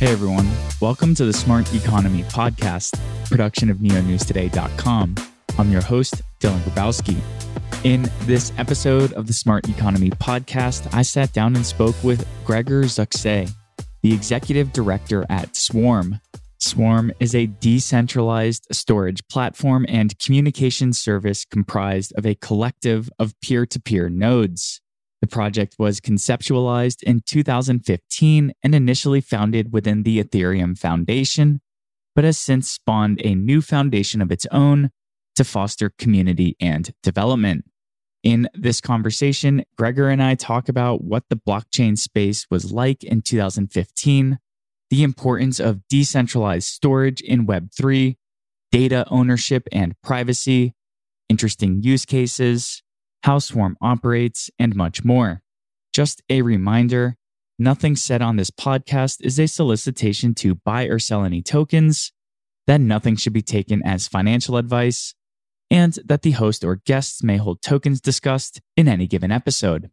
Hey everyone, welcome to the Smart Economy Podcast, production of neonewstoday.com. I'm your host, Dylan Grabowski. In this episode of the Smart Economy Podcast, I sat down and spoke with Gregor Žavcer, the executive director at Swarm. Swarm is a decentralized storage platform and communication service comprised of a collective of peer-to-peer nodes. The project was conceptualized in 2015 and initially founded within the Ethereum Foundation, but has since spawned a new foundation of its own to foster community and development. In this conversation, Gregor and I talk about what the blockchain space was like in 2015, the importance of decentralized storage in Web3, data ownership and privacy, interesting use cases, how Swarm operates, and much more. Just a reminder, nothing said on this podcast is a solicitation to buy or sell any tokens, that nothing should be taken as financial advice, and that the host or guests may hold tokens discussed in any given episode.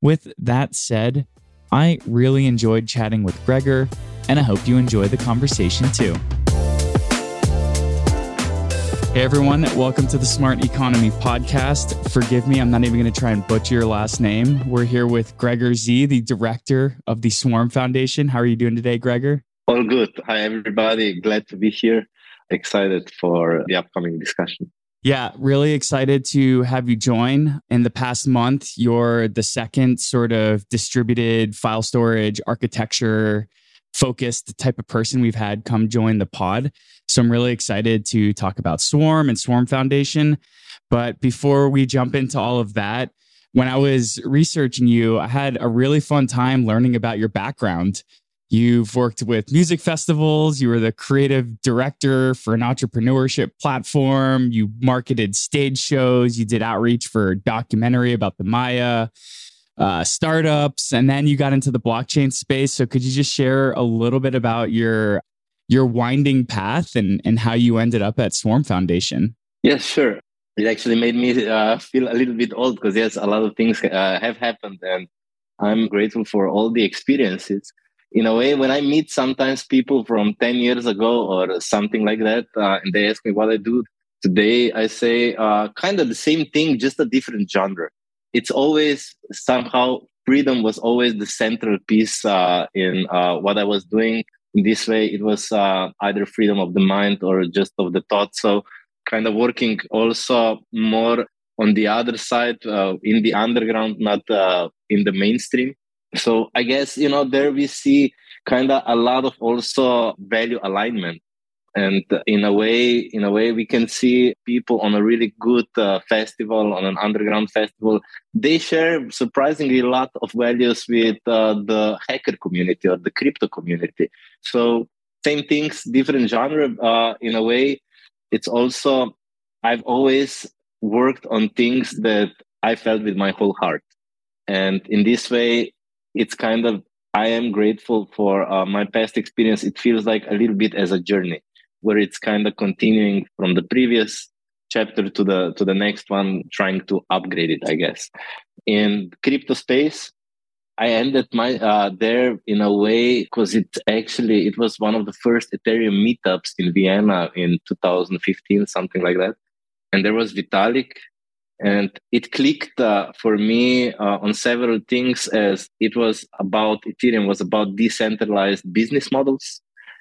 With that said, I really enjoyed chatting with Gregor, and I hope you enjoy the conversation too. Hey everyone, welcome to the Smart Economy Podcast. Forgive me, I'm not even going to try and butcher your last name. We're here with Gregor Z, the director of the Swarm Foundation. How are you doing today, Gregor? All good. Hi everybody, glad to be here. Excited for the upcoming discussion. Yeah, really excited to have you join. In the past month, you're the second sort of distributed file storage architecture focused type of person we've had come join the pod. So I'm really excited to talk about Swarm and Swarm Foundation. But before we jump into all of that, when I was researching you, I had a really fun time learning about your background. You've worked with music festivals. You were the creative director for an entrepreneurship platform. You marketed stage shows. You did outreach for a documentary about the Maya. Startups, and then you got into the blockchain space. So could you just share a little bit about your winding path and how you ended up at Swarm Foundation? Yes, sure. It actually made me feel a little bit old because yes, a lot of things have happened and I'm grateful for all the experiences. In a way, when I meet sometimes people from 10 years ago or something like that, and they ask me what I do today, I say kind of the same thing, just a different genre. It's always somehow freedom was always the central piece in what I was doing. In this way, it was either freedom of the mind or just of the thought. So kind of working also more on the other side in the underground, not in the mainstream. So I guess, there we see kind of a lot of also value alignment. And in a way, we can see people on a really good festival, on an underground festival. They share surprisingly a lot of values with the hacker community or the crypto community. So same things, different genre. In a way, it's also I've always worked on things that I felt with my whole heart. And in this way, it's kind of I am grateful for my past experience. It feels like a little bit as a journey, where it's kind of continuing from the previous chapter to the next one, trying to upgrade it, I guess. In crypto space, I ended my there in a way because it was one of the first Ethereum meetups in Vienna in 2015, something like that. And there was Vitalik, and it clicked for me on several things as Ethereum was about decentralized business models.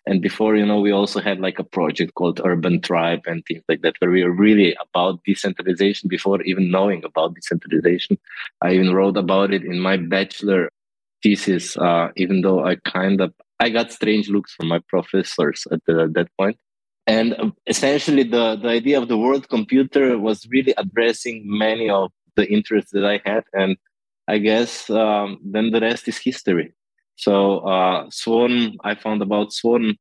And before, we also had like a project called Urban Tribe and things like that, where we were really about decentralization before even knowing about decentralization. I even wrote about it in my bachelor thesis, even though I got strange looks from my professors at that point. And essentially the idea of the world computer was really addressing many of the interests that I had. And I guess then the rest is history. So Swarm, I found about Swarm.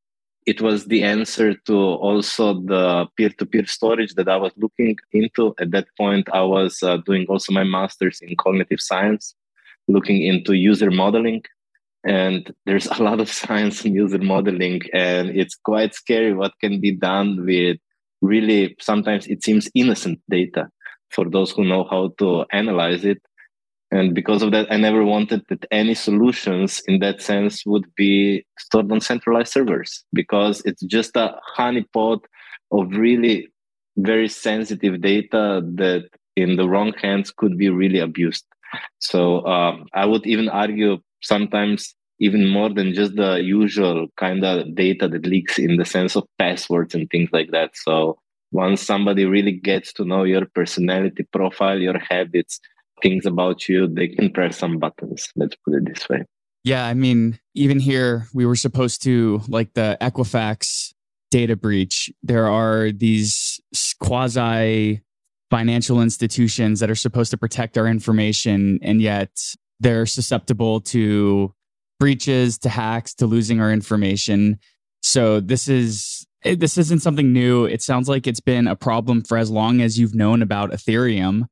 It was the answer to also the peer-to-peer storage that I was looking into. At that point, I was doing also my master's in cognitive science, looking into user modeling. And there's a lot of science in user modeling, and it's quite scary what can be done with really, sometimes it seems innocent data for those who know how to analyze it. And because of that, I never wanted that any solutions in that sense would be stored on centralized servers, because it's just a honeypot of really very sensitive data that in the wrong hands could be really abused. So I would even argue sometimes even more than just the usual kind of data that leaks in the sense of passwords and things like that. So once somebody really gets to know your personality profile, your habits, things about you, they can press some buttons. Let's put it this way. Yeah, I mean, even here, we were supposed to, like the Equifax data breach, there are these quasi financial institutions that are supposed to protect our information, and yet they're susceptible to breaches, to hacks, to losing our information. So this isn't something new. It sounds like it's been a problem for as long as you've known about Ethereum.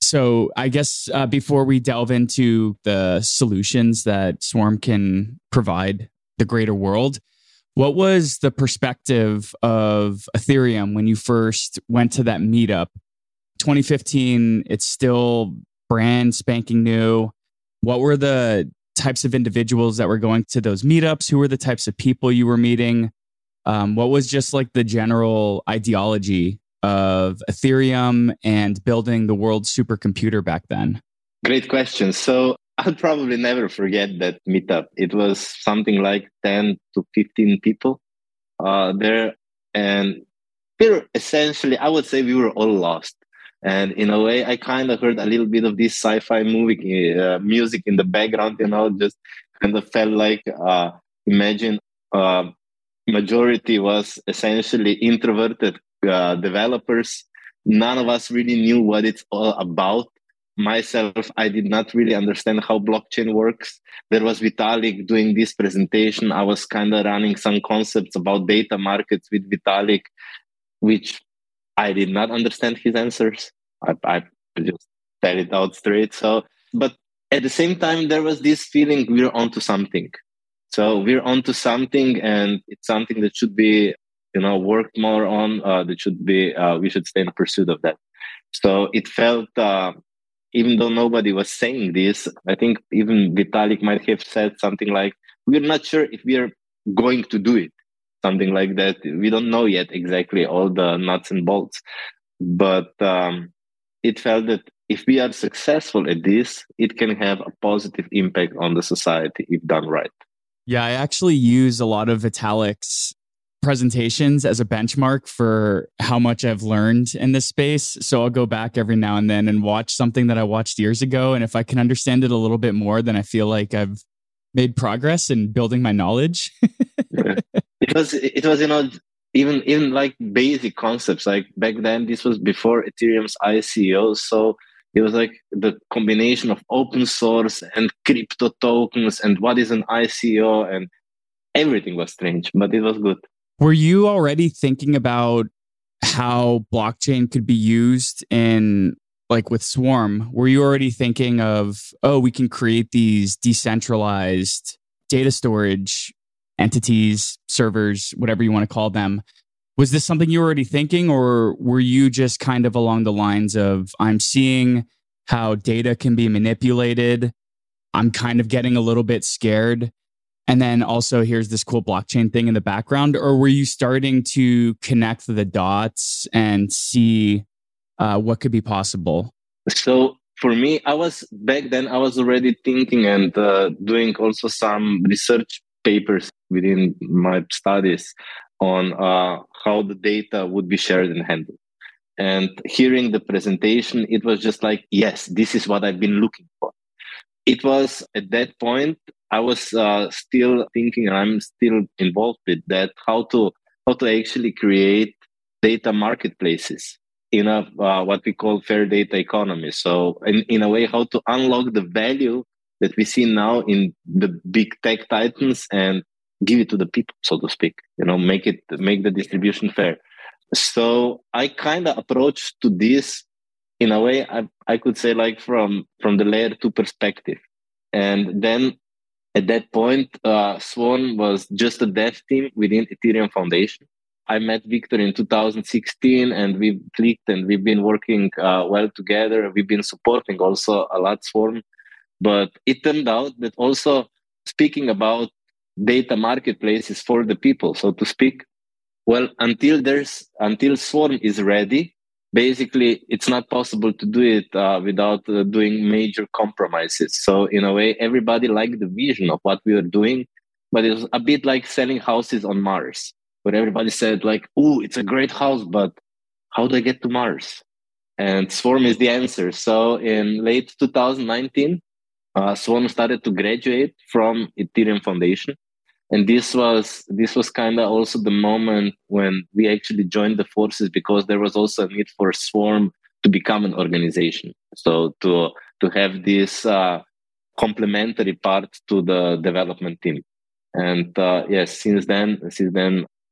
So I guess before we delve into the solutions that Swarm can provide the greater world, what was the perspective of Ethereum when you first went to that meetup? 2015, it's still brand spanking new. What were the types of individuals that were going to those meetups? Who were the types of people you were meeting? What was just like the general ideology of Ethereum and building the world's supercomputer back then? Great question. So I'll probably never forget that meetup. It was something like 10 to 15 people there. And we were essentially, I would say we were all lost. And in a way, I kind of heard a little bit of this sci-fi movie music in the background, you know, just kind of felt like, imagine majority was essentially introverted developers. None of us really knew what it's all about. Myself, I did not really understand how blockchain works. There was Vitalik doing this presentation. I was kind of running some concepts about data markets with Vitalik, which I did not understand his answers. I just tell it out straight. So, but at the same time, there was this feeling we're onto something. So we're onto something, and it's something that should be, you know, worked more on. That should be we should stay in pursuit of that. So it felt, even though nobody was saying this, I think even Vitalik might have said something like, "We're not sure if we're going to do it." Something like that. We don't know yet exactly all the nuts and bolts, but it felt that if we are successful at this, it can have a positive impact on the society if done right. Yeah, I actually use a lot of Vitalik's presentations as a benchmark for how much I've learned in this space. So I'll go back every now and then and watch something that I watched years ago. And if I can understand it a little bit more, then I feel like I've made progress in building my knowledge. Yeah. It was, you know, even like basic concepts. Like back then, this was before Ethereum's ICO. So it was like the combination of open source and crypto tokens and what is an ICO, and everything was strange, but it was good. Were you already thinking about how blockchain could be used in, like with Swarm? Were you already thinking of, oh, we can create these decentralized data storage entities, servers, whatever you want to call them? Was this something you were already thinking, or were you just kind of along the lines of, I'm seeing how data can be manipulated, I'm kind of getting a little bit scared, and then also here's this cool blockchain thing in the background? Or were you starting to connect the dots and see what could be possible? So for me, I was already thinking and doing also some research papers within my studies on how the data would be shared and handled. And hearing the presentation, it was just like, yes, this is what I've been looking for. It was at that point, I was still thinking, and I'm still involved with that, how to actually create data marketplaces in a, what we call fair data economy. So in a way, how to unlock the value that we see now in the big tech titans and give it to the people, so to speak, you know, make the distribution fair. So I kind of approached to this in a way, I could say, like from the layer 2 perspective. And then at that point, Swarm was just a dev team within Ethereum Foundation. I met Victor in 2016, and we clicked, and we've been working well together. We've been supporting also a lot Swarm But it turned out that also speaking about data marketplaces for the people, so to speak, well, until Swarm is ready, basically, it's not possible to do it without doing major compromises. So in a way, everybody liked the vision of what we were doing, but it was a bit like selling houses on Mars, where everybody said like, "Ooh, it's a great house, but how do I get to Mars?" And Swarm is the answer. So in late 2019, Swarm started to graduate from Ethereum Foundation. And this was kind of also the moment when we actually joined the forces, because there was also a need for Swarm to become an organization. So to have this complementary part to the development team. And yes, since then,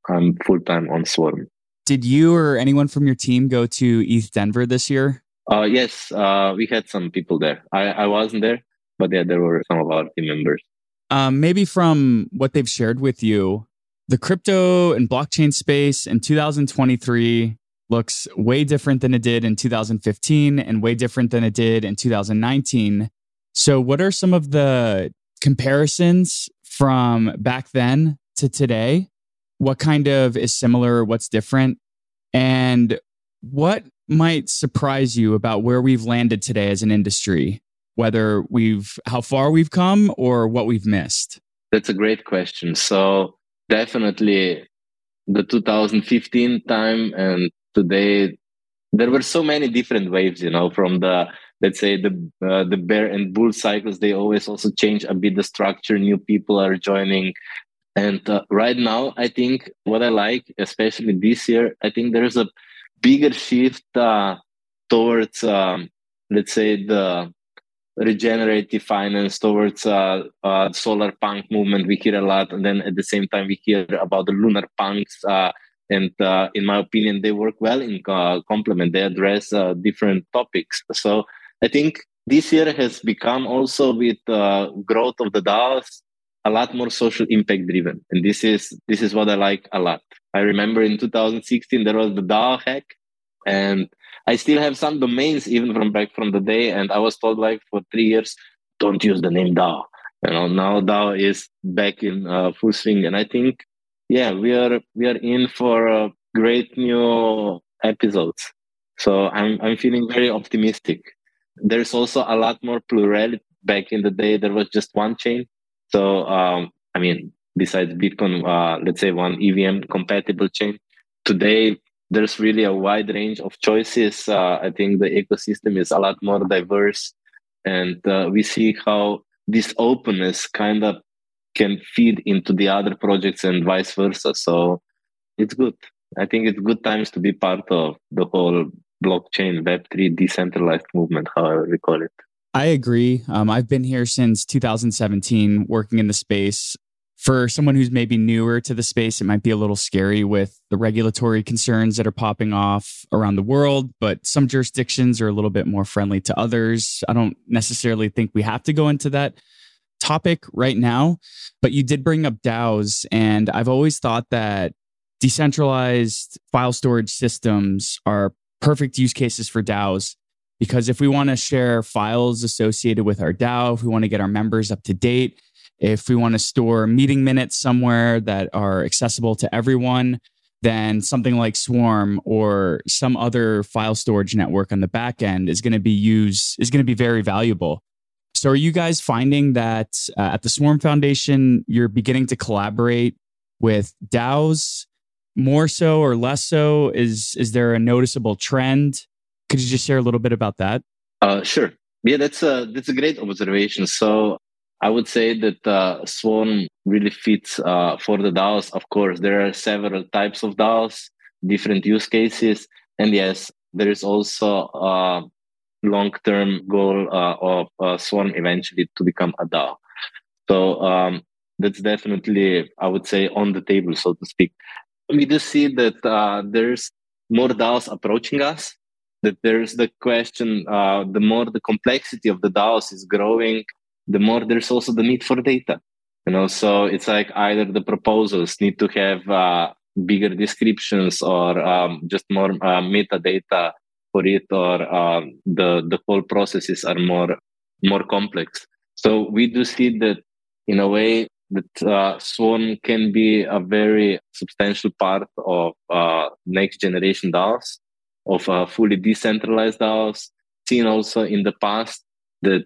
I'm full-time on Swarm. Did you or anyone from your team go to ETH Denver this year? Yes, we had some people there. I wasn't there, but yeah, there were some of our team members. Maybe from what they've shared with you, the crypto and blockchain space in 2023 looks way different than it did in 2015 and way different than it did in 2019. So what are some of the comparisons from back then to today? What kind of is similar? What's different? And what might surprise you about where we've landed today as an industry? Whether how far we've come or what we've missed? That's a great question. So definitely the 2015 time and today, there were so many different waves, from the, let's say the bear and bull cycles, they always also change a bit the structure, new people are joining. And right now, I think what I like, especially this year, I think there's a bigger shift towards, let's say the regenerative finance, towards solar punk movement. We hear a lot. And then at the same time, we hear about the lunar punks. And in my opinion, they work well in complement. They address different topics. So I think this year has become also with growth of the DAOs, a lot more social impact driven. And this is what I like a lot. I remember in 2016, there was the DAO hack. And I still have some domains even from back from the day. And I was told like for 3 years, don't use the name DAO. Now DAO is back in full swing. And I think, yeah, we are in for great new episodes. So I'm feeling very optimistic. There's also a lot more plurality. Back in the day, there was just one chain. So, besides Bitcoin, let's say one EVM compatible chain. Today, there's really a wide range of choices. I think the ecosystem is a lot more diverse. And we see how this openness kind of can feed into the other projects and vice versa. So it's good. I think it's good times to be part of the whole blockchain, Web3, decentralized movement, however we call it. I agree. I've been here since 2017 working in the space. For someone who's maybe newer to the space, it might be a little scary with the regulatory concerns that are popping off around the world, but some jurisdictions are a little bit more friendly to others. I don't necessarily think we have to go into that topic right now, but you did bring up DAOs, and I've always thought that decentralized file storage systems are perfect use cases for DAOs, because if we want to share files associated with our DAO, if we want to get our members up to date, if we want to store meeting minutes somewhere that are accessible to everyone, then something like Swarm or some other file storage network on the back end is going to be very valuable. So are you guys finding that at the Swarm Foundation, you're beginning to collaborate with DAOs more so or less so? Is there a noticeable trend? Could you just share a little bit about that? Sure. Yeah, that's a great observation. So I would say that Swarm really fits for the DAOs. Of course, there are several types of DAOs, different use cases. And yes, there is also a long-term goal of Swarm eventually to become a DAO. So that's definitely, I would say, on the table, so to speak. We do see that there's more DAOs approaching us, that there's the question, the more the complexity of the DAOs is growing, the more there's also the need for data. So it's like either the proposals need to have bigger descriptions or just more metadata for it, or the whole processes are more complex. So we do see that in a way that Swarm can be a very substantial part of next generation DAOs, of fully decentralized DAOs. Seen also in the past that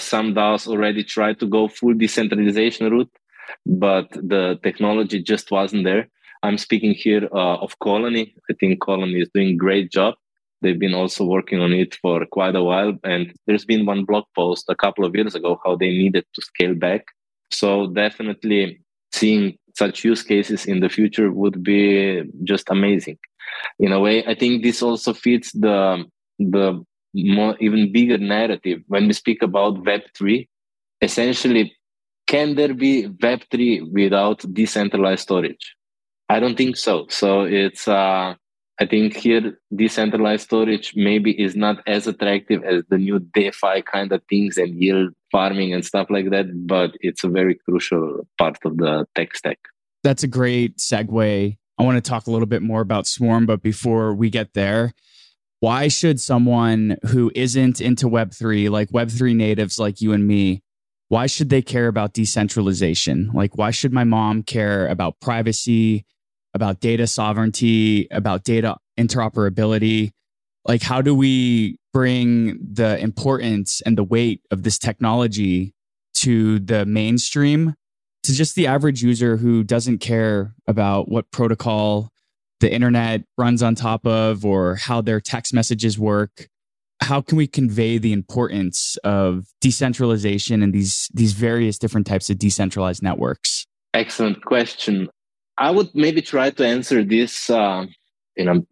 some DAOs already tried to go full decentralization route, but the technology just wasn't there. I'm speaking here of Colony. I think Colony is doing a great job. They've been also working on it for quite a while. And there's been one blog post a couple of years ago how they needed to scale back. So definitely seeing such use cases in the future would be just amazing. In a way, I think this also fits the more even bigger narrative when we speak about Web3. Essentially, can there be Web3 without decentralized storage? I don't think so. So it's I think here decentralized storage maybe is not as attractive as the new DeFi kind of things and yield farming and stuff like that, but it's a very crucial part of the tech stack. That's a great segue. I want to talk a little bit more about Swarm, but before we get there, why should someone who isn't into Web3, like Web3 natives like you and me, why should they care about decentralization? Like, why should my mom care about privacy, about data sovereignty, about data interoperability? Like, how do we bring the importance and the weight of this technology to the mainstream, to just the average user who doesn't care about what protocol the internet runs on top of or how their text messages work? How can we convey the importance of decentralization and these various different types of decentralized networks? Excellent question. I would maybe try to answer this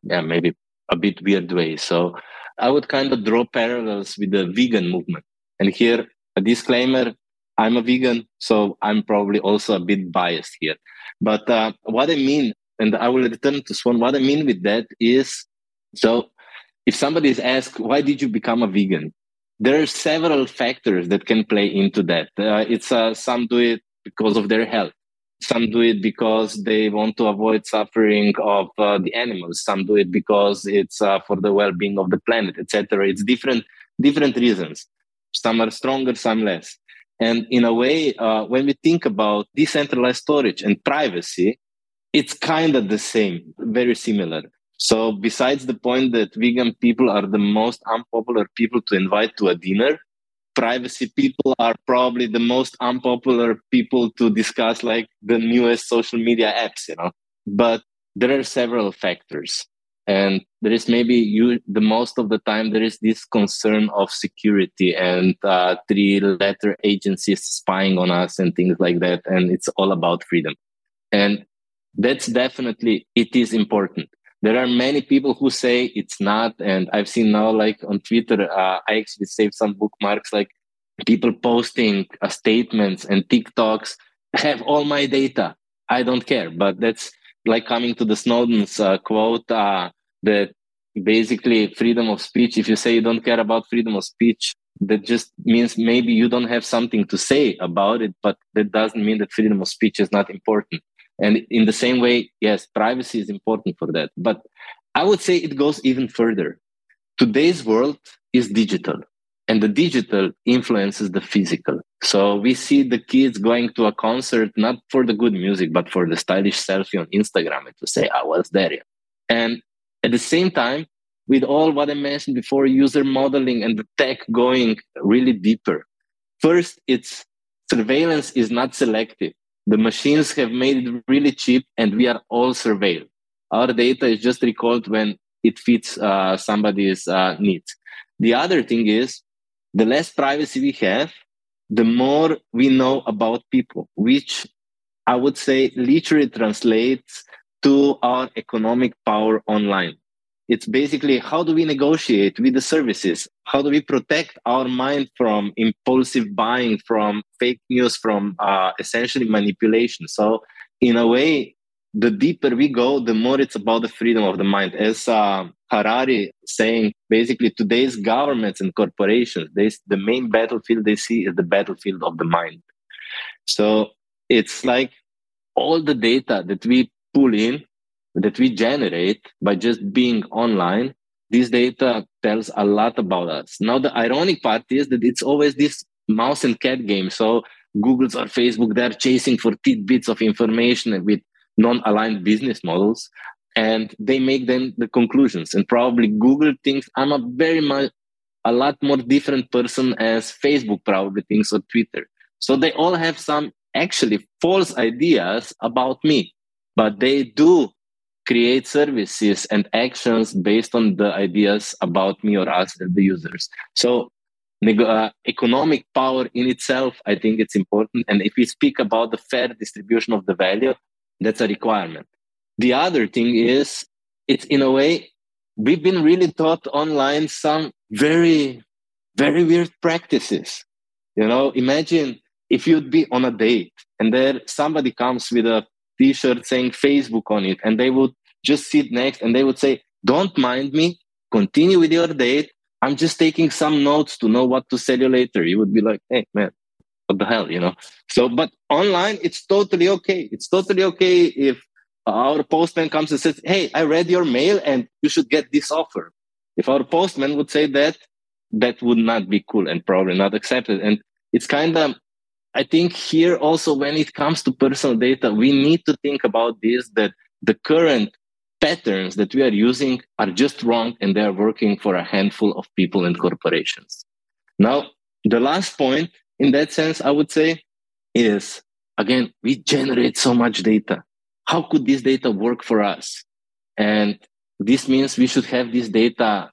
maybe a bit weird way. So I would kind of draw parallels with the vegan movement. And here, a disclaimer, I'm a vegan, so I'm probably also a bit biased here. But what I mean, and I will return to Swan, what I mean with that is, so if somebody is asked, why did you become a vegan? There are several factors that can play into that. Some do it because of their health. Some do it because they want to avoid suffering of the animals. Some do it because it's for the well-being of the planet, etc. It's different reasons. Some are stronger, some less. And in a way, when we think about decentralized storage and privacy, it's kind of the same, very similar. So besides the point that vegan people are the most unpopular people to invite to a dinner, privacy people are probably the most unpopular people to discuss like the newest social media apps, you know. But there are several factors. And there is maybe the most of the time there is this concern of security and 3-letter agencies spying on us and things like that. And it's all about freedom. And that's definitely, it is important. There are many people who say it's not. And I've seen now, like on Twitter, I actually saved some bookmarks, like people posting statements and TikToks, have all my data. I don't care. But that's like coming to the Snowden's quote that basically freedom of speech, if you say you don't care about freedom of speech, that just means maybe you don't have something to say about it, but that doesn't mean that freedom of speech is not important. And in the same way, yes, privacy is important for that. But I would say it goes even further. Today's world is digital, and the digital influences the physical. So we see the kids going to a concert, not for the good music, but for the stylish selfie on Instagram and to say, I was there. And at the same time, with all what I mentioned before, user modeling and the tech going really deeper. First, it's surveillance is not selective. The machines have made it really cheap and we are all surveilled. Our data is just recalled when it fits somebody's needs. The other thing is, the less privacy we have, the more we know about people, which I would say literally translates to our economic power online. It's basically, how do we negotiate with the services? How do we protect our mind from impulsive buying, from fake news, from essentially manipulation? So in a way, the deeper we go, the more it's about the freedom of the mind. As Harari saying, basically today's governments and corporations, the main battlefield they see is the battlefield of the mind. So it's like all the data that we pull in, that we generate by just being online, this data tells a lot about us. Now, the ironic part is that it's always this mouse and cat game. So Google's or Facebook, they're chasing for tidbits of information with non-aligned business models, and they make them the conclusions. And probably Google thinks I'm a lot more different person as Facebook probably thinks, or Twitter. So they all have some actually false ideas about me, but they do create services and actions based on the ideas about me or us as the users. So economic power in itself, I think it's important. And if we speak about the fair distribution of the value, that's a requirement. The other thing is, it's in a way, we've been really taught online some very, very weird practices. You know, imagine if you'd be on a date and there somebody comes with a T-shirt saying Facebook on it, and they would just sit next and they would say, "Don't mind me, continue with your date. I'm just taking some notes to know what to sell you later." You would be like, "Hey, man, what the hell, you know?" So, but online, it's totally okay. It's totally okay if our postman comes and says, "Hey, I read your mail and you should get this offer." If our postman would say that, that would not be cool and probably not accepted. And it's kind of, I think here also when it comes to personal data, we need to think about this, that the current patterns that we are using are just wrong and they are working for a handful of people and corporations. Now, the last point in that sense, I would say, is, again, we generate so much data. How could this data work for us? And this means we should have this data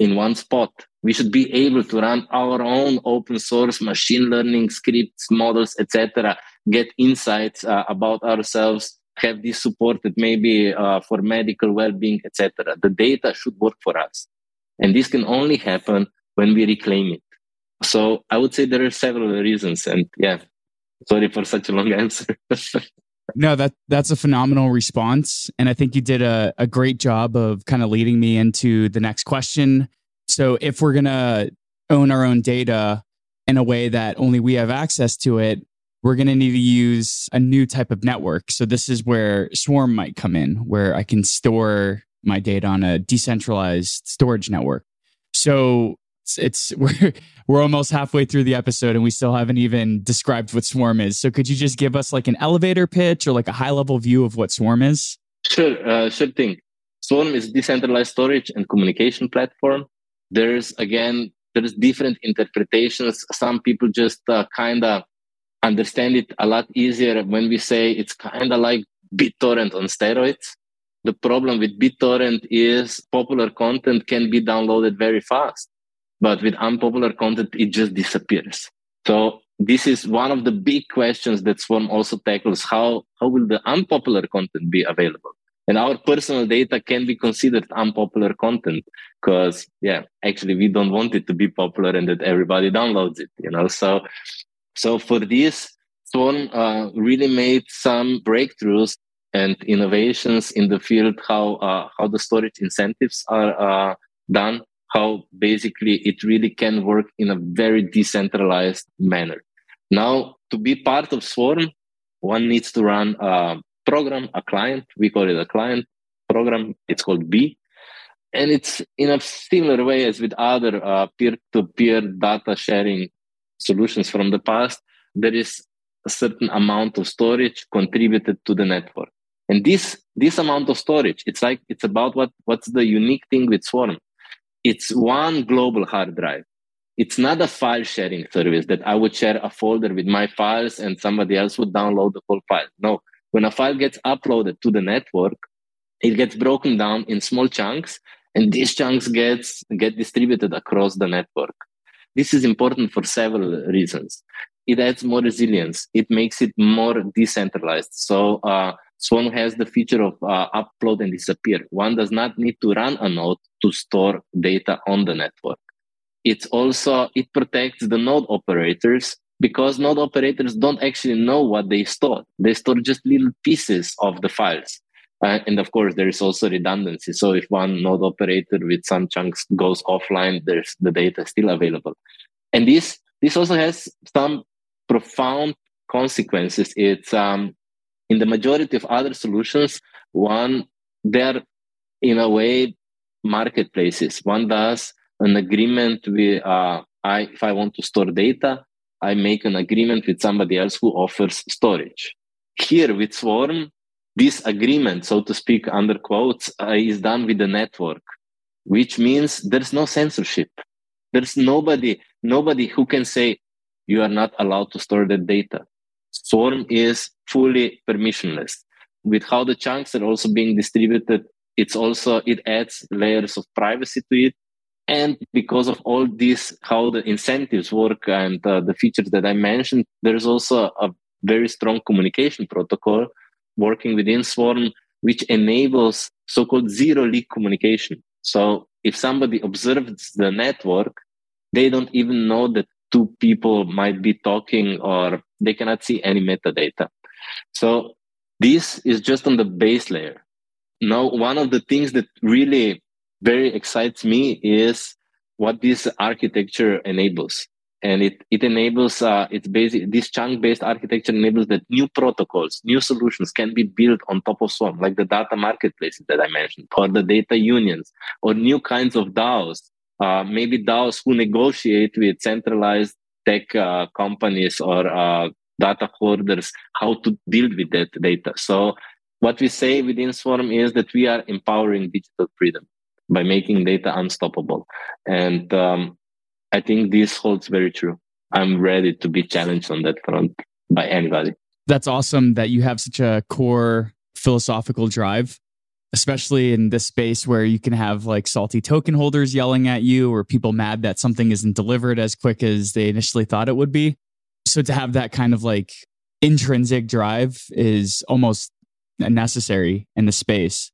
in one spot. We should be able to run our own open source machine learning scripts, models, etc., get insights about ourselves, have this supported maybe for medical well-being, etc. The data should work for us. And this can only happen when we reclaim it. So I would say there are several reasons. And yeah, sorry for such a long answer. No, that's a phenomenal response. And I think you did a great job of kind of leading me into the next question. So if we're going to own our own data in a way that only we have access to it, we're going to need to use a new type of network. So this is where Swarm might come in, where I can store my data on a decentralized storage network. So we're almost halfway through the episode and we still haven't even described what Swarm is. So could you just give us like an elevator pitch or like a high-level view of what Swarm is? Sure thing. Swarm is a decentralized storage and communication platform. There's different interpretations. Some people just kind of understand it a lot easier when we say it's kind of like BitTorrent on steroids. The problem with BitTorrent is popular content can be downloaded very fast, but with unpopular content, it just disappears. So this is one of the big questions that Swarm also tackles. How will the unpopular content be available? And our personal data can be considered unpopular content because, actually we don't want it to be popular and that everybody downloads it, you know? So for this, Swarm really made some breakthroughs and innovations in the field, how the storage incentives are done, how basically it really can work in a very decentralized manner. Now, to be part of Swarm, one needs to run a program, a client. We call it a client program. It's called B. And it's in a similar way as with other peer-to-peer data sharing solutions from the past, there is a certain amount of storage contributed to the network. And this amount of storage, it's about what's the unique thing with Swarm. It's one global hard drive. It's not a file sharing service that I would share a folder with my files and somebody else would download the whole file. No, when a file gets uploaded to the network, it gets broken down in small chunks, and these chunks get distributed across the network. This is important for several reasons. It adds more resilience. It makes it more decentralized. So Swarm has the feature of upload and disappear. One does not need to run a node to store data on the network. It protects the node operators because node operators don't actually know what they store. They store just little pieces of the files. And of course, there is also redundancy. So if one node operator with some chunks goes offline, there's the data still available. And this also has some profound consequences. It's in the majority of other solutions, they're in a way marketplaces. One does an agreement with if I want to store data, I make an agreement with somebody else who offers storage. Here with Swarm, this agreement, so to speak, under quotes, is done with the network, which means there's no censorship. There's nobody who can say, you are not allowed to store that data. Swarm is fully permissionless. With how the chunks are also being distributed, it adds layers of privacy to it. And because of all this, how the incentives work and the features that I mentioned, there's also a very strong communication protocol working within Swarm, which enables so-called zero-leak communication. So if somebody observes the network, they don't even know that two people might be talking, or they cannot see any metadata. So this is just on the base layer. Now, one of the things that really very excites me is what this architecture enables. And it enables, it's basic. This chunk-based architecture enables that new protocols, new solutions can be built on top of Swarm, like the data marketplaces that I mentioned, or the data unions, or new kinds of DAOs. Maybe DAOs who negotiate with centralized tech companies or data holders how to deal with that data. So what we say within Swarm is that we are empowering digital freedom by making data unstoppable. And I think this holds very true. I'm ready to be challenged on that front by anybody. That's awesome that you have such a core philosophical drive, especially in this space where you can have like salty token holders yelling at you or people mad that something isn't delivered as quick as they initially thought it would be. So to have that kind of like intrinsic drive is almost necessary in the space.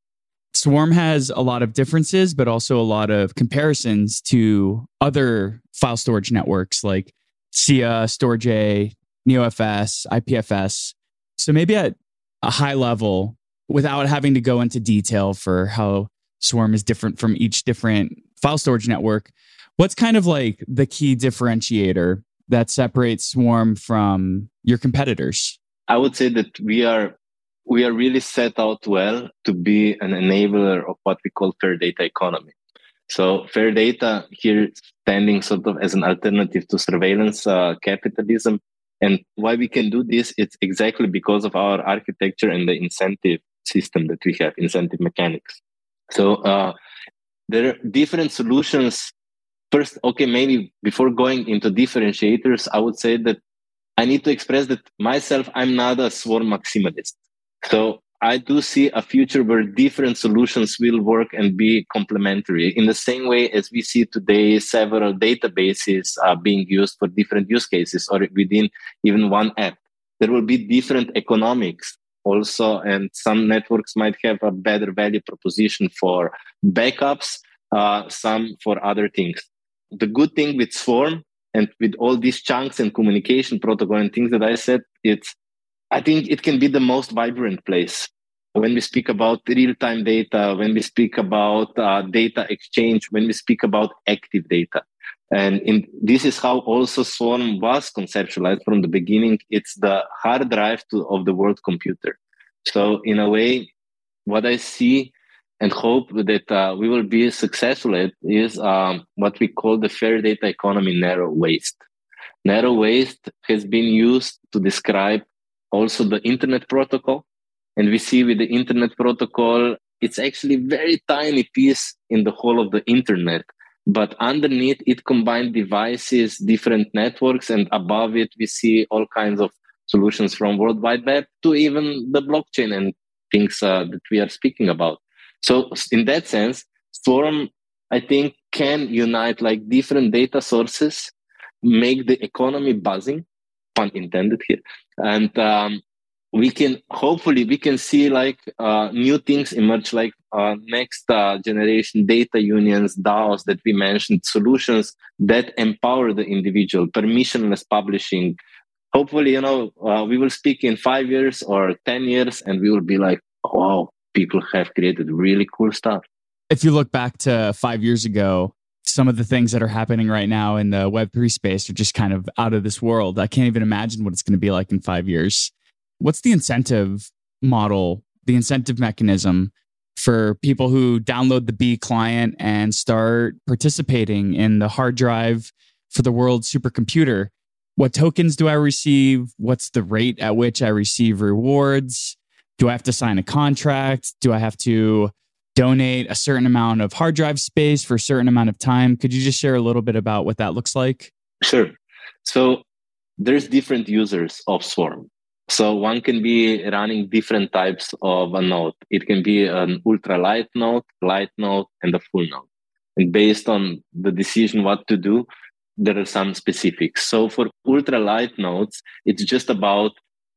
Swarm has a lot of differences, but also a lot of comparisons to other file storage networks like SIA, Storj, NeoFS, IPFS. So maybe at a high level, without having to go into detail for how Swarm is different from each different file storage network, what's kind of like the key differentiator that separates Swarm from your competitors? I would say that we are really set out well to be an enabler of what we call fair data economy. So fair data here standing sort of as an alternative to surveillance capitalism. And why we can do this, it's exactly because of our architecture and the incentive system that we have, incentive mechanics. So there are different solutions. First, okay, maybe before going into differentiators, I would say that I need to express that myself, I'm not a Swarm maximalist. So I do see a future where different solutions will work and be complementary in the same way as we see today several databases are being used for different use cases or within even one app. There will be different economics also, and some networks might have a better value proposition for backups, some for other things. The good thing with Swarm and with all these chunks and communication protocol and things that I said, I think it can be the most vibrant place when we speak about real-time data, when we speak about data exchange, when we speak about active data. And this is how also Swarm was conceptualized from the beginning. It's the hard drive of the world computer. So in a way, what I see and hope that we will be successful at is what we call the fair data economy narrow waist. Narrow waist has been used to describe also the internet protocol. And we see with the internet protocol, it's actually a very tiny piece in the whole of the internet. But underneath it combines devices, different networks, and above it, we see all kinds of solutions from World Wide Web to even the blockchain and things that we are speaking about. So in that sense, Swarm, I think, can unite like different data sources, make the economy buzzing, pun intended here. And we can see like new things emerge, like next generation data unions, DAOs that we mentioned, solutions that empower the individual, permissionless publishing. Hopefully, we will speak in 5 years or 10 years and we will be like, wow, people have created really cool stuff. If you look back to 5 years ago, some of the things that are happening right now in the Web3 space are just kind of out of this world. I can't even imagine what it's going to be like in 5 years. What's the incentive model, the incentive mechanism for people who download the B client and start participating in the hard drive for the world supercomputer? What tokens do I receive? What's the rate at which I receive rewards? Do I have to sign a contract? Do I have to donate a certain amount of hard drive space for a certain amount of time? Could you just share a little bit about what that looks like? Sure. So there's different users of Swarm. So one can be running different types of a node. It can be an ultralight node, light node, and a full node. And based on the decision what to do, there are some specifics. So for ultralight nodes, it's just about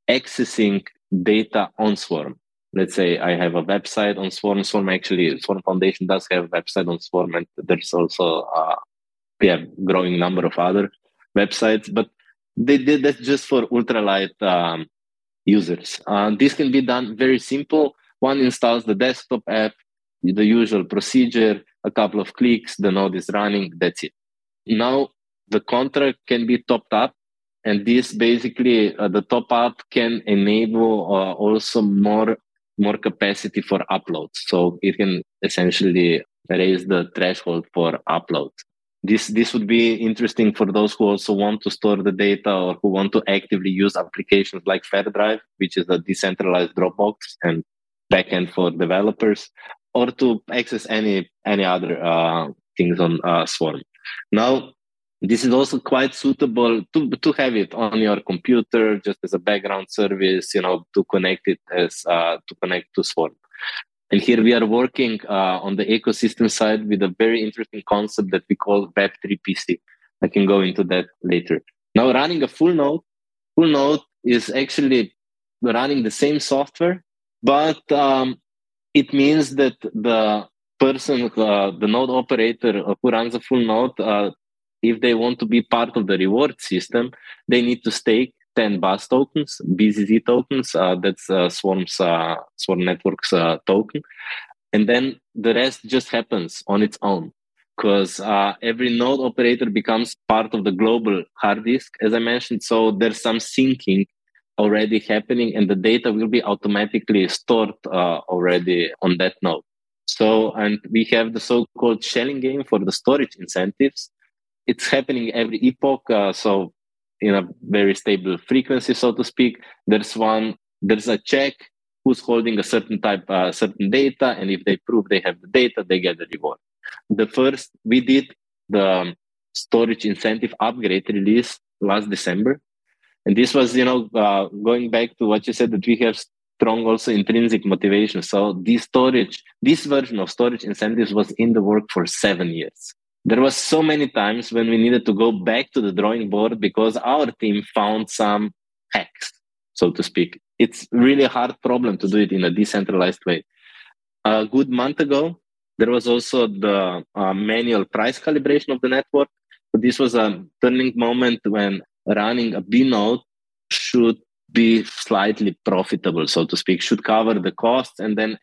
accessing data on Swarm. Let's say I have a website on Swarm. Swarm Foundation does have a website on Swarm, and there's also a growing number of other websites. But that's just for ultralight users. This can be done very simple. One installs the desktop app, the usual procedure, a couple of clicks, the node is running, that's it. Now the contract can be topped up, and this basically, the top up can enable also more capacity for uploads. So it can essentially raise the threshold for uploads. This would be interesting for those who also want to store the data or who want to actively use applications like FairDrive, which is a decentralized Dropbox and backend for developers, or to access any other things on Swarm. Now, this is also quite suitable to have it on your computer just as a background service, to connect it to connect to Swarm. And here we are working on the ecosystem side with a very interesting concept that we call Web3PC. I can go into that later. Now, running a full node is actually running the same software, but it means that the person, the node operator who runs a full node, if they want to be part of the reward system, they need to stake 10 BUS tokens, BZZ tokens, that's Swarm's Swarm Network's token. And then the rest just happens on its own, because every node operator becomes part of the global hard disk, as I mentioned. So there's some syncing already happening, and the data will be automatically stored already on that node. So, and we have the so-called shelling game for the storage incentives. It's happening every epoch. So in a very stable frequency, so to speak, there's a check who's holding a certain type, certain data, and if they prove they have the data, they get the reward. We did the storage incentive upgrade release last December, and this was, going back to what you said, that we have strong also intrinsic motivation. So this version of storage incentives was in the work for 7 years. There was so many times when we needed to go back to the drawing board because our team found some hacks, so to speak. It's really a hard problem to do it in a decentralized way. A good month ago, there was also the manual price calibration of the network. This was a turning moment when running a B node should be slightly profitable, so to speak, should cover the costs and then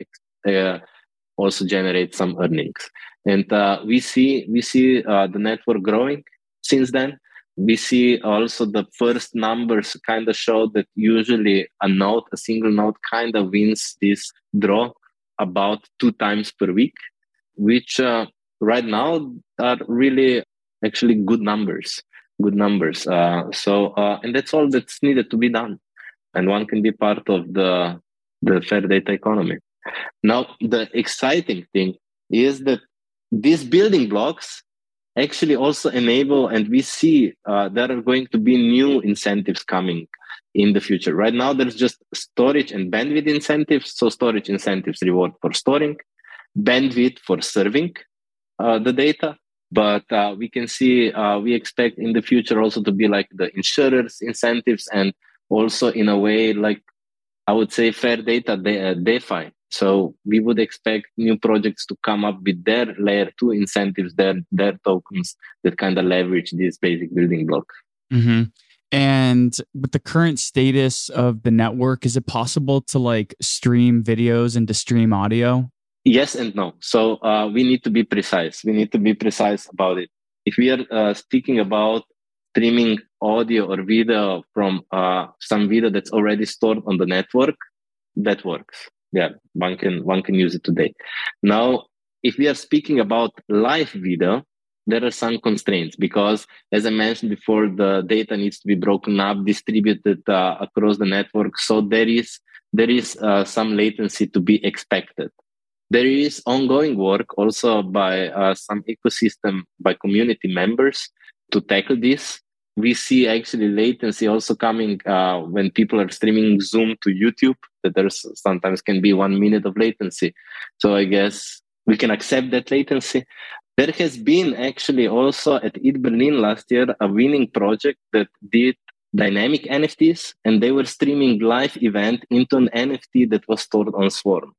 also generate some earnings. And we see the network growing since then. We see also the first numbers kind of show that usually a single node kind of wins this draw about 2 times per week, which right now are really actually good numbers. And that's all that's needed to be done. And one can be part of the fair data economy. Now, the exciting thing is that these building blocks actually also enable, and we see there are going to be new incentives coming in the future. Right now, there's just storage and bandwidth incentives. So storage incentives reward for storing, bandwidth for serving the data. But we can see, we expect in the future also to be like the insurers incentives, and also in a way, like I would say, fair data DeFi. So we would expect new projects to come up with their layer 2 incentives, their tokens that kind of leverage these basic building blocks. Mm-hmm. And with the current status of the network, is it possible to stream videos and to stream audio? Yes and no. So we need to be precise. About it. If we are speaking about streaming audio or video from some video that's already stored on the network, that works. Yeah, one can use it today. Now, if we are speaking about live video, there are some constraints because, as I mentioned before, the data needs to be broken up, distributed across the network. So there is some latency to be expected. There is ongoing work also by some ecosystem, by community members to tackle this. We see actually latency also coming when people are streaming Zoom to YouTube, that there's sometimes can be 1 minute of latency. So I guess we can accept that latency. There has been actually also at Eat Berlin last year a winning project that did dynamic NFTs, and they were streaming live event into an NFT that was stored on Swarm.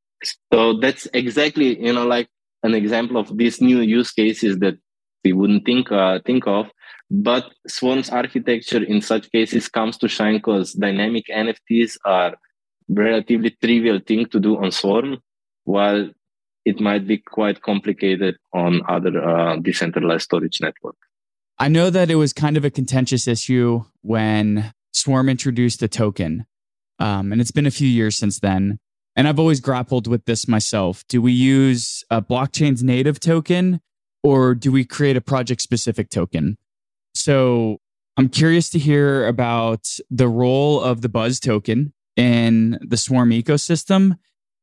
So that's exactly, like an example of these new use cases that we wouldn't think of. But Swarm's architecture in such cases comes to shine because dynamic NFTs are relatively trivial thing to do on Swarm, while it might be quite complicated on other decentralized storage networks. I know that it was kind of a contentious issue when Swarm introduced a token, and it's been a few years since then. And I've always grappled with this myself. Do we use a blockchain's native token, or do we create a project-specific token? So I'm curious to hear about the role of the Buzz token in the Swarm ecosystem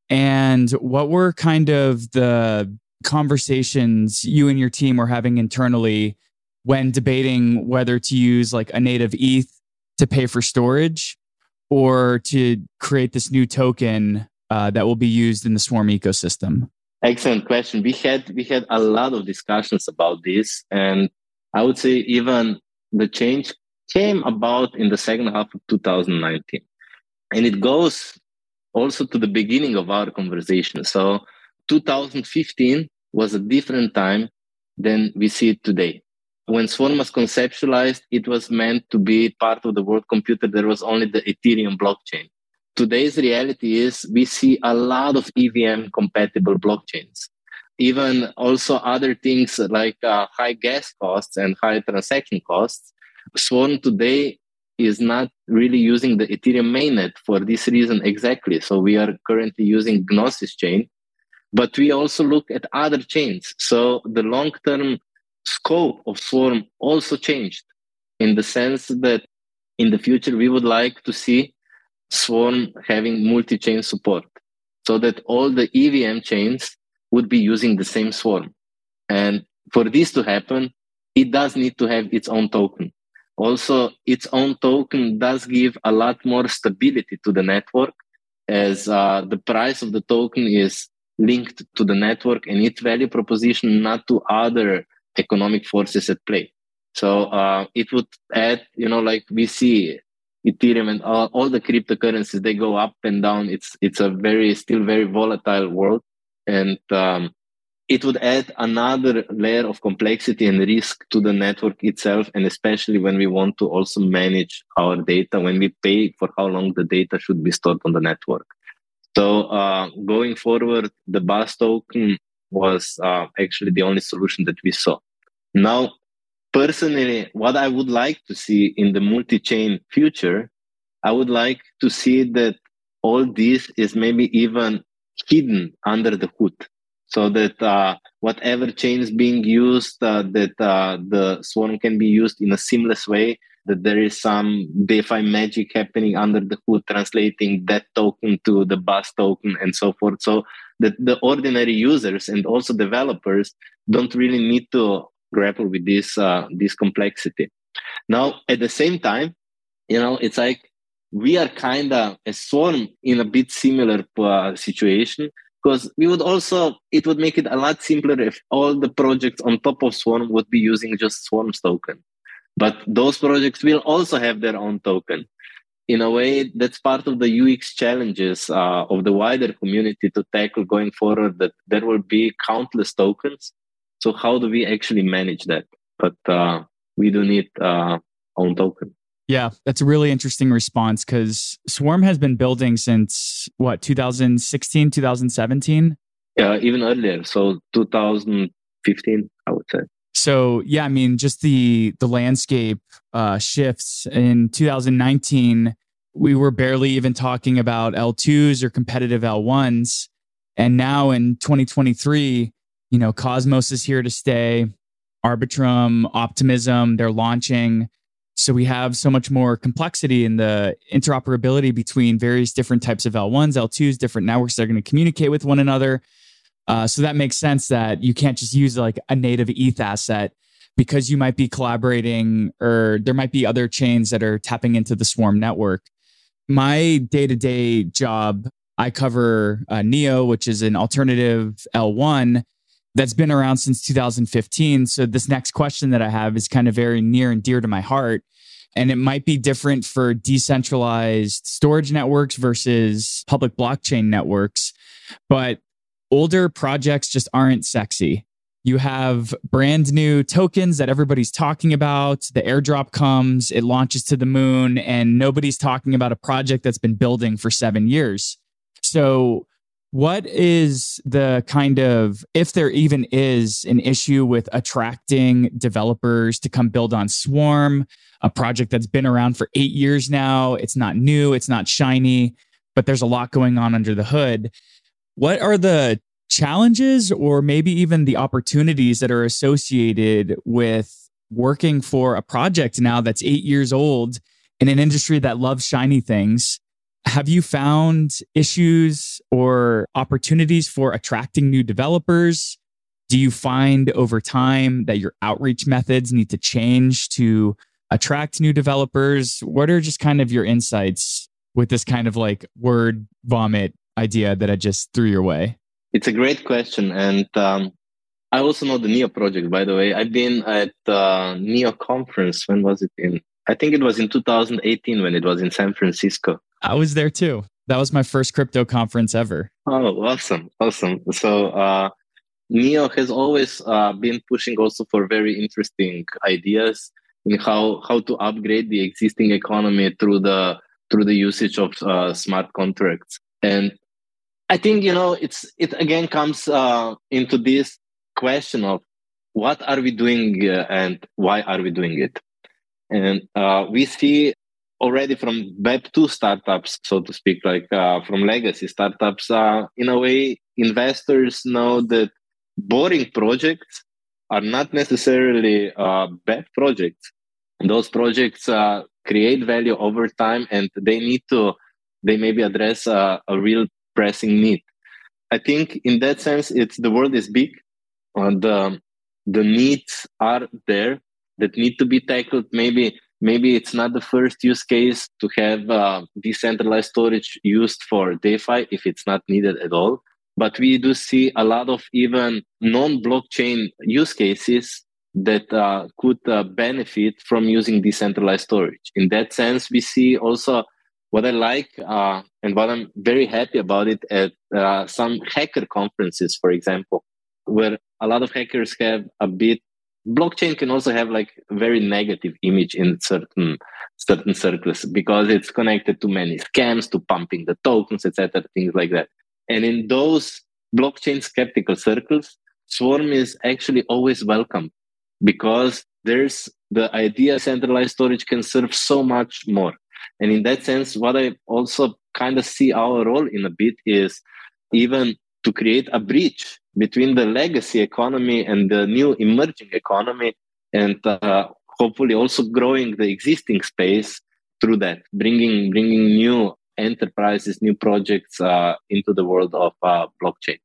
and what were kind of the conversations you and your team were having internally when debating whether to use like a native ETH to pay for storage or to create this new token that will be used in the Swarm ecosystem. Excellent question. We had a lot of discussions about this, and I would say even the change came about in the second half of 2019. And it goes also to the beginning of our conversation. So 2015 was a different time than we see it today. When Swarm was conceptualized, it was meant to be part of the world computer. There was only the Ethereum blockchain. Today's reality is we see a lot of EVM-compatible blockchains. Even also other things like high gas costs and high transaction costs. Swarm today is not really using the Ethereum mainnet for this reason exactly. So we are currently using Gnosis chain, but we also look at other chains. So the long-term scope of Swarm also changed in the sense that in the future, we would like to see Swarm having multi-chain support so that all the EVM chains would be using the same Swarm. And for this to happen, it does need to have its own token. Also, its own token does give a lot more stability to the network as the price of the token is linked to the network and its value proposition, not to other economic forces at play. So it would add, like we see Ethereum and all the cryptocurrencies, they go up and down. It's a still very volatile world. And it would add another layer of complexity and risk to the network itself. And especially when we want to also manage our data, when we pay for how long the data should be stored on the network. So going forward, the Buzz token was actually the only solution that we saw. Now, personally, what I would like to see in the multi-chain future, I would like to see that all this is maybe even hidden under the hood, so that whatever chain is being used, that the Swarm can be used in a seamless way, that there is some DeFi magic happening under the hood, translating that token to the Buzz token and so forth, so that the ordinary users and also developers don't really need to grapple with this complexity. Now, at the same time, it's like, we are kind of a Swarm in a bit similar situation, because it would make it a lot simpler if all the projects on top of Swarm would be using just Swarm's token. But those projects will also have their own token. In a way, that's part of the UX challenges of the wider community to tackle going forward, that there will be countless tokens. So how do we actually manage that? But we do need own token. Yeah, that's a really interesting response because Swarm has been building since, 2016, 2017? Yeah, even earlier. So 2015, I would say. So yeah, I mean, just the landscape shifts. In 2019, we were barely even talking about L2s or competitive L1s. And now in 2023, Cosmos is here to stay. Arbitrum, Optimism, they're launching. So we have so much more complexity in the interoperability between various different types of L1s, L2s, different networks that are going to communicate with one another. So that makes sense that you can't just use like a native ETH asset because you might be collaborating or there might be other chains that are tapping into the Swarm network. My day-to-day job, I cover NEO, which is an alternative L1 that's been around since 2015. So this next question that I have is kind of very near and dear to my heart. And it might be different for decentralized storage networks versus public blockchain networks. But older projects just aren't sexy. You have brand new tokens that everybody's talking about. The airdrop comes, it launches to the moon, and nobody's talking about a project that's been building for 7 years. So what is the kind of, if there even is an issue with attracting developers to come build on Swarm, a project that's been around for 8 years now, it's not new, it's not shiny, but there's a lot going on under the hood. What are the challenges or maybe even the opportunities that are associated with working for a project now that's 8 years old in an industry that loves shiny things? Have you found issues or opportunities for attracting new developers? Do you find over time that your outreach methods need to change to attract new developers? What are just kind of your insights with this kind of like word vomit idea that I just threw your way? It's a great question. And I also know the NEO project, by the way. I've been at NEO conference. When was it in? I think it was in 2018 when it was in San Francisco. I was there too. That was my first crypto conference ever. Oh, awesome. Awesome. So NEO has always been pushing also for very interesting ideas in how to upgrade the existing economy through the usage of smart contracts. And I think, you know, it again comes into this question of what are we doing and why are we doing it? And we see already from Web2 startups, so to speak, like from legacy startups, in a way, investors know that boring projects are not necessarily bad projects. And those projects create value over time, and they maybe address a real pressing need. I think in that sense, the world is big, and the needs are there that need to be tackled. Maybe it's not the first use case to have decentralized storage used for DeFi if it's not needed at all. But we do see a lot of even non-blockchain use cases that could benefit from using decentralized storage. In that sense, we see also what I like and what I'm very happy about it at some hacker conferences, for example, where a lot of hackers have blockchain can also have like very negative image in certain circles because it's connected to many scams, to pumping the tokens, etc., things like that. And in those blockchain skeptical circles, Swarm is actually always welcome because there's the idea centralized storage can serve so much more. And in that sense, what I also kind of see our role in a bit is even to create a bridge between the legacy economy and the new emerging economy, and hopefully also growing the existing space through that, bringing new enterprises, new projects into the world of blockchain.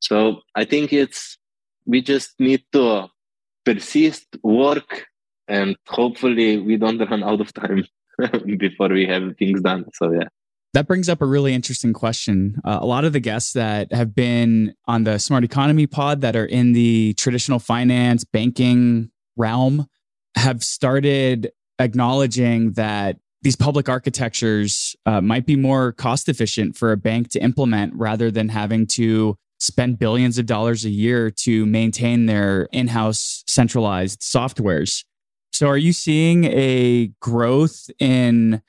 So I think we just need to persist, work, and hopefully we don't run out of time before we have things done. So yeah. That brings up a really interesting question. A lot of the guests that have been on the Smart Economy pod that are in the traditional finance banking realm have started acknowledging that these public architectures might be more cost efficient for a bank to implement rather than having to spend billions of dollars a year to maintain their in-house centralized softwares. So are you seeing a growth in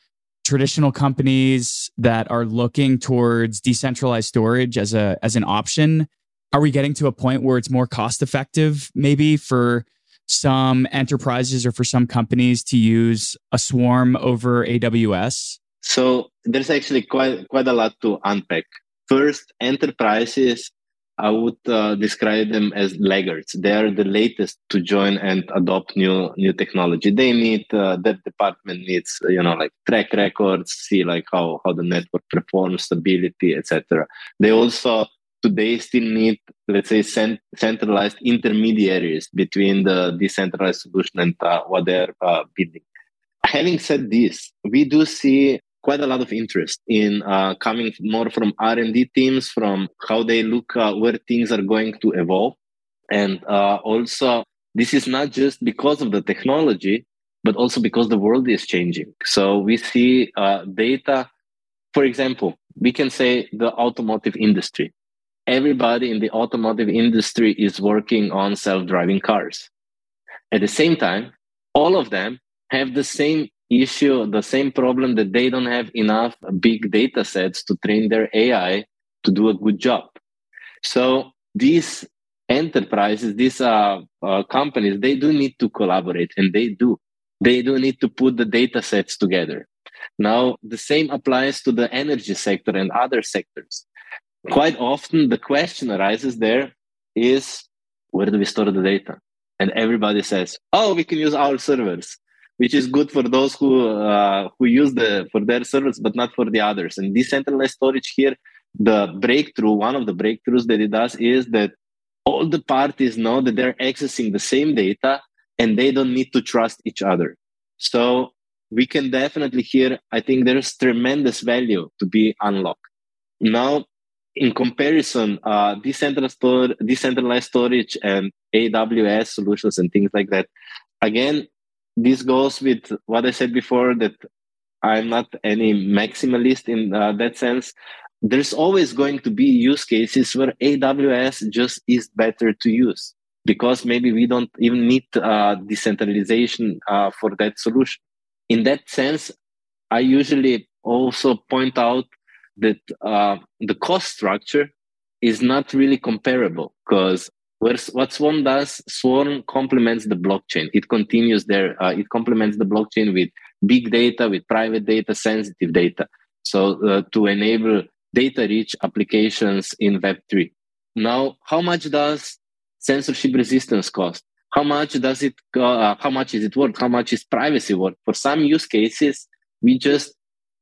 traditional companies that are looking towards decentralized storage as an option? Are we getting to a point where it's more cost effective maybe for some enterprises or for some companies to use a Swarm over AWS? So there's actually quite a lot to unpack. First, enterprises I would describe them as laggards. They are the latest to join and adopt new technology. They need that department needs track records, see how the network performs, stability, etc. They also today still need, let's say, centralized intermediaries between the decentralized solution and what they're building. Having said this, we do see quite a lot of interest in coming more from R&D teams, from how they look where things are going to evolve. And also, this is not just because of the technology, but also because the world is changing. So we see data, for example, we can say the automotive industry. Everybody in the automotive industry is working on self-driving cars. At the same time, all of them have the same issue, the same problem that they don't have enough big data sets to train their AI to do a good job. So these enterprises, these companies, they do need to collaborate, and they do need to put the data sets together. Now, the same applies to the energy sector and other sectors. Quite often, the question arises there is, where do we store the data? And everybody says, oh, we can use our servers, which is good for those who use for their servers, but not for the others. And decentralized storage here, one of the breakthroughs that it does is that all the parties know that they're accessing the same data and they don't need to trust each other. So we can definitely here, I think there's tremendous value to be unlocked. Now, in comparison, decentralized storage and AWS solutions and things like that, again, this goes with what I said before, that I'm not any maximalist in that sense. There's always going to be use cases where AWS just is better to use because maybe we don't even need decentralization for that solution. In that sense, I usually also point out that the cost structure is not really comparable because what Swarm does, Swarm complements the blockchain. It continues there. It complements the blockchain with big data, with private data, sensitive data. So to enable data-rich applications in Web3. Now, how much does censorship resistance cost? How much is it worth? How much is privacy worth? For some use cases, we just,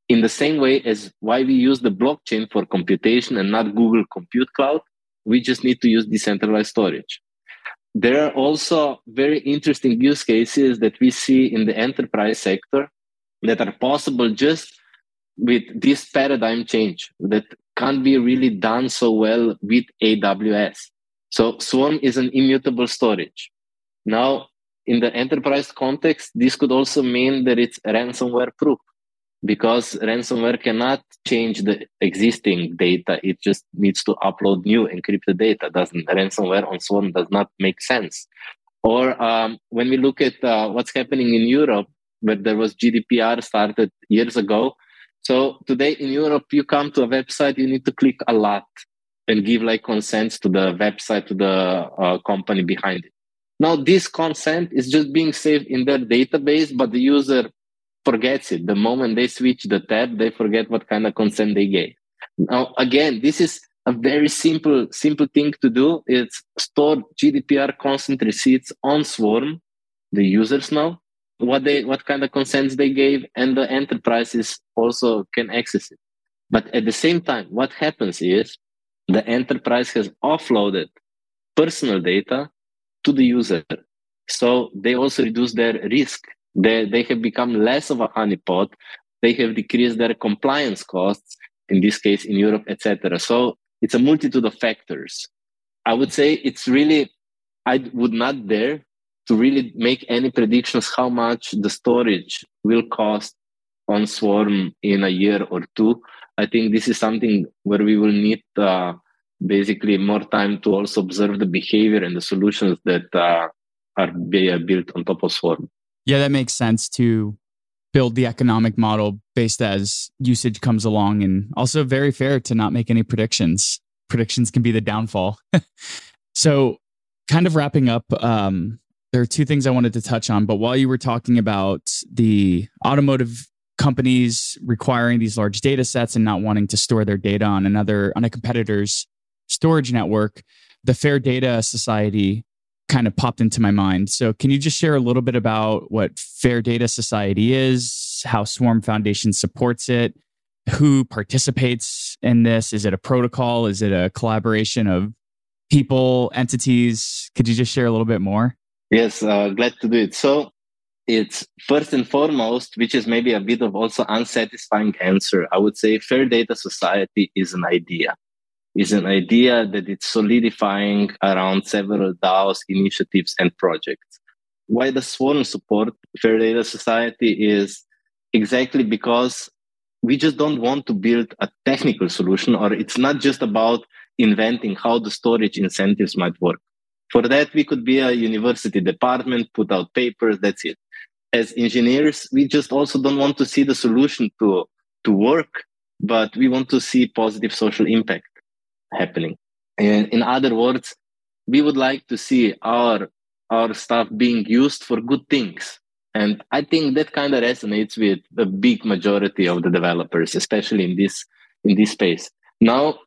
in the same way as why we use the blockchain for computation and not Google Compute Cloud, we just need to use decentralized storage. There are also very interesting use cases that we see in the enterprise sector that are possible just with this paradigm change that can't be really done so well with AWS. So Swarm is an immutable storage. Now, in the enterprise context, this could also mean that it's ransomware proof, because ransomware cannot change the existing data. It just needs to upload new encrypted data. Ransomware on Swarm does not make sense. Or when we look at what's happening in Europe, where there was GDPR started years ago. So today in Europe, you come to a website, you need to click a lot and give consents to the website, to the company behind it. Now, this consent is just being saved in their database, but the user forgets it. The moment they switch the tab, they forget what kind of consent they gave. Now, again, this is a very simple thing to do. It's store GDPR consent receipts on Swarm. The users know what kind of consents they gave, and the enterprises also can access it. But at the same time, what happens is the enterprise has offloaded personal data to the user. So they also reduce their risk. They have become less of a honeypot. They have decreased their compliance costs, in this case in Europe, etc. So it's a multitude of factors. I would say I would not dare to really make any predictions how much the storage will cost on Swarm in a year or two. I think this is something where we will need basically more time to also observe the behavior and the solutions that are built on top of Swarm. Yeah, that makes sense to build the economic model based as usage comes along, and also very fair to not make any predictions. Predictions can be the downfall. So kind of wrapping up, there are two things I wanted to touch on, but while you were talking about the automotive companies requiring these large data sets and not wanting to store their data on a competitor's storage network, the Fair Data Society kind of popped into my mind. So can you just share a little bit about what Fair Data Society is, how Swarm Foundation supports it, who participates in this? Is it a protocol? Is it a collaboration of people, entities? Could you just share a little bit more? Yes, glad to do it. So it's first and foremost, which is maybe a bit of also unsatisfying answer. I would say Fair Data Society is an idea that it's solidifying around several DAOs, initiatives, and projects. Why the Swarm support Fair Data Society is exactly because we just don't want to build a technical solution, or it's not just about inventing how the storage incentives might work. For that, we could be a university department, put out papers, that's it. As engineers, we just also don't want to see the solution to work, but we want to see positive social impact happening. And in other words, we would like to see our stuff being used for good things. And I think that kind of resonates with the big majority of the developers, especially in this space. Now,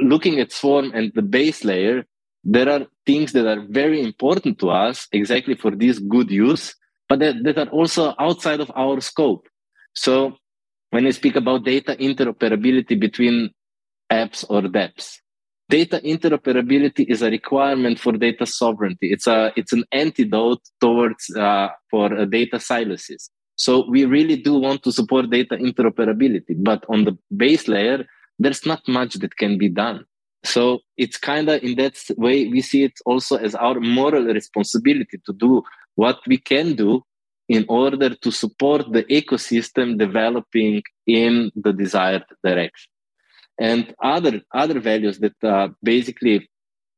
looking at Swarm and the base layer, there are things that are very important to us exactly for this good use, but that are also outside of our scope. So when we speak about data interoperability between apps or dApps, data interoperability is a requirement for data sovereignty. It's an antidote towards for data silos. So we really do want to support data interoperability, but on the base layer, there's not much that can be done. So it's kind of, in that way, we see it also as our moral responsibility to do what we can do in order to support the ecosystem developing in the desired direction. And other values that basically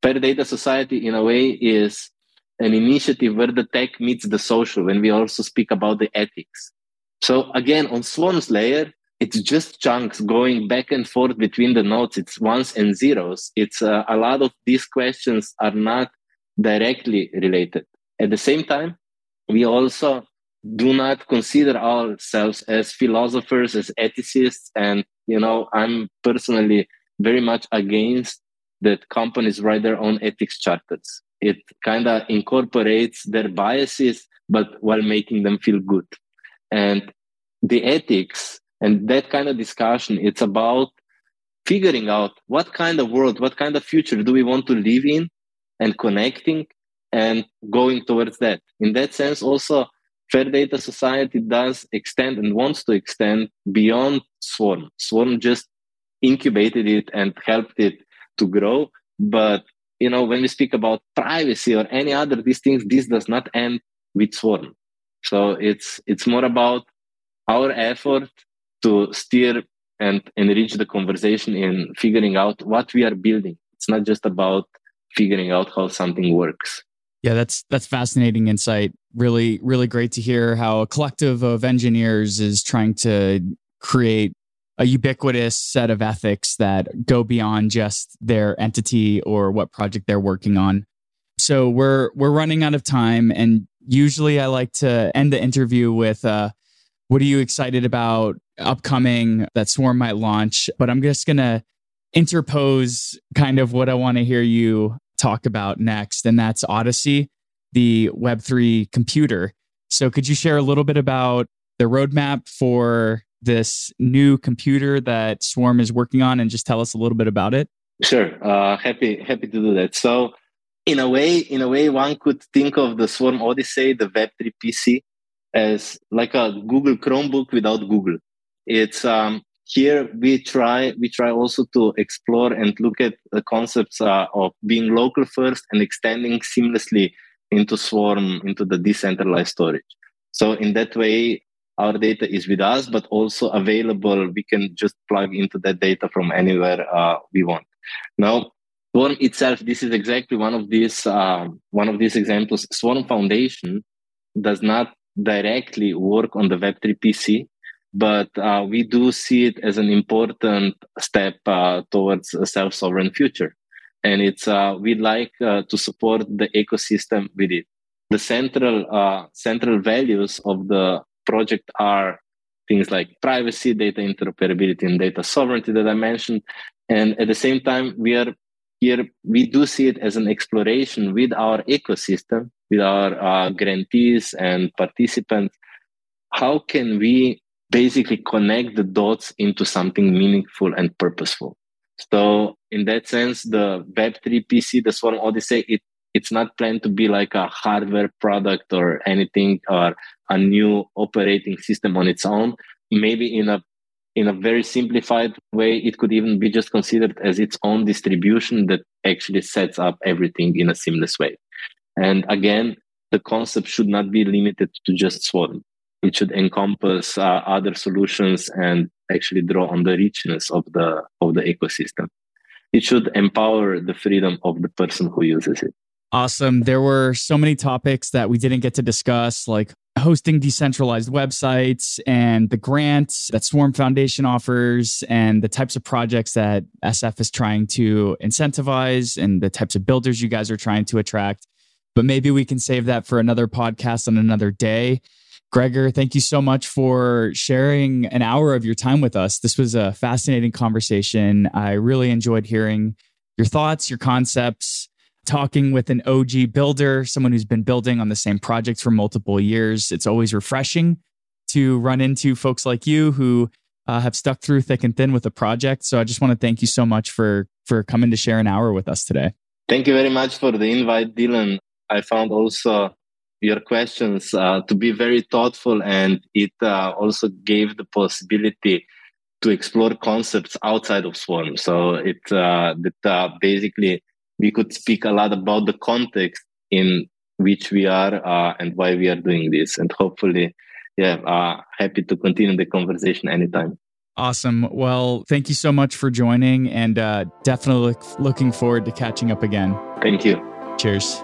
Fair Data Society, in a way, is an initiative where the tech meets the social, when we also speak about the ethics. So again, on Swarm's layer, it's just chunks going back and forth between the nodes. It's ones and zeros. It's a lot of these questions are not directly related. At the same time, we also do not consider ourselves as philosophers, as ethicists. And, I'm personally very much against that companies write their own ethics charters. It kind of incorporates their biases, but while making them feel good. And the ethics and that kind of discussion, it's about figuring out what kind of world, what kind of future do we want to live in, and connecting and going towards that. In that sense, also, Fair Data Society does extend and wants to extend beyond Swarm. Swarm just incubated it and helped it to grow. But, when we speak about privacy or any other these things, this does not end with Swarm. So it's more about our effort to steer and enrich the conversation in figuring out what we are building. It's not just about figuring out how something works. Yeah, that's fascinating insight. Really, really great to hear how a collective of engineers is trying to create a ubiquitous set of ethics that go beyond just their entity or what project they're working on. So we're running out of time, and usually I like to end the interview with what are you excited about upcoming that Swarm might launch? But I'm just going to interpose kind of what I want to hear you talk about next, and that's Odyssey, the Web3 computer. So could you share a little bit about the roadmap for this new computer that Swarm is working on, and just tell us a little bit about it? Sure. Happy to do that. So in a way, one could think of the Swarm Odyssey, the Web3PC, as like a Google Chromebook without Google. It's here we try also to explore and look at the concepts of being local first and extending seamlessly into Swarm, into the decentralized storage. So in that way, our data is with us, but also available. We can just plug into that data from anywhere we want. Now, Swarm itself, this is exactly one of these examples. Swarm Foundation does not directly work on the Web3 PC, but we do see it as an important step towards a self-sovereign future. And it's we'd like to support the ecosystem with it. The central values of the project are things like privacy, data interoperability, and data sovereignty that I mentioned. And at the same time, we are here we do see it as an exploration with our ecosystem, with our grantees and participants. How can we basically connect the dots into something meaningful and purposeful? So in that sense, the Web3PC, the Swarm Odyssey, it's not planned to be like a hardware product or anything or a new operating system on its own. Maybe in a very simplified way, it could even be just considered as its own distribution that actually sets up everything in a seamless way. And again, the concept should not be limited to just Swarm. It should encompass other solutions and actually draw on the richness of the ecosystem. It should empower the freedom of the person who uses it. Awesome. There were so many topics that we didn't get to discuss, like hosting decentralized websites and the grants that Swarm Foundation offers and the types of projects that SF is trying to incentivize and the types of builders you guys are trying to attract. But maybe we can save that for another podcast on another day. Gregor, thank you so much for sharing an hour of your time with us. This was a fascinating conversation. I really enjoyed hearing your thoughts, your concepts, talking with an OG builder, someone who's been building on the same project for multiple years. It's always refreshing to run into folks like you who have stuck through thick and thin with a project. So I just want to thank you so much for coming to share an hour with us today. Thank you very much for the invite, Dylan. I found also your questions to be very thoughtful, and it also gave the possibility to explore concepts outside of Swarm. So that basically we could speak a lot about the context in which we are and why we are doing this. And hopefully, happy to continue the conversation anytime. Awesome. Well, thank you so much for joining, and definitely looking forward to catching up again. Thank you. Cheers.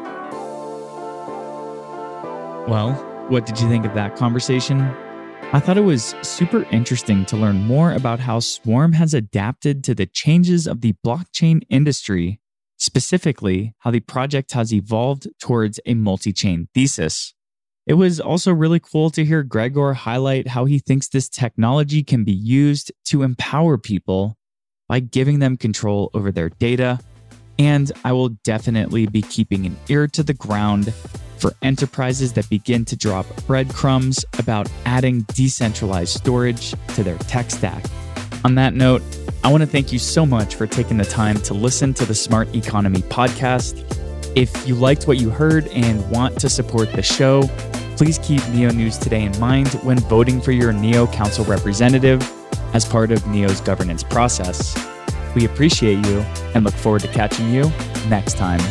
Well, what did you think of that conversation? I thought it was super interesting to learn more about how Swarm has adapted to the changes of the blockchain industry, specifically how the project has evolved towards a multi-chain thesis. It was also really cool to hear Gregor highlight how he thinks this technology can be used to empower people by giving them control over their data. And I will definitely be keeping an ear to the ground for enterprises that begin to drop breadcrumbs about adding decentralized storage to their tech stack. On that note, I want to thank you so much for taking the time to listen to the Smart Economy podcast. If you liked what you heard and want to support the show, please keep NEO News Today in mind when voting for your NEO Council representative as part of NEO's governance process. We appreciate you and look forward to catching you next time.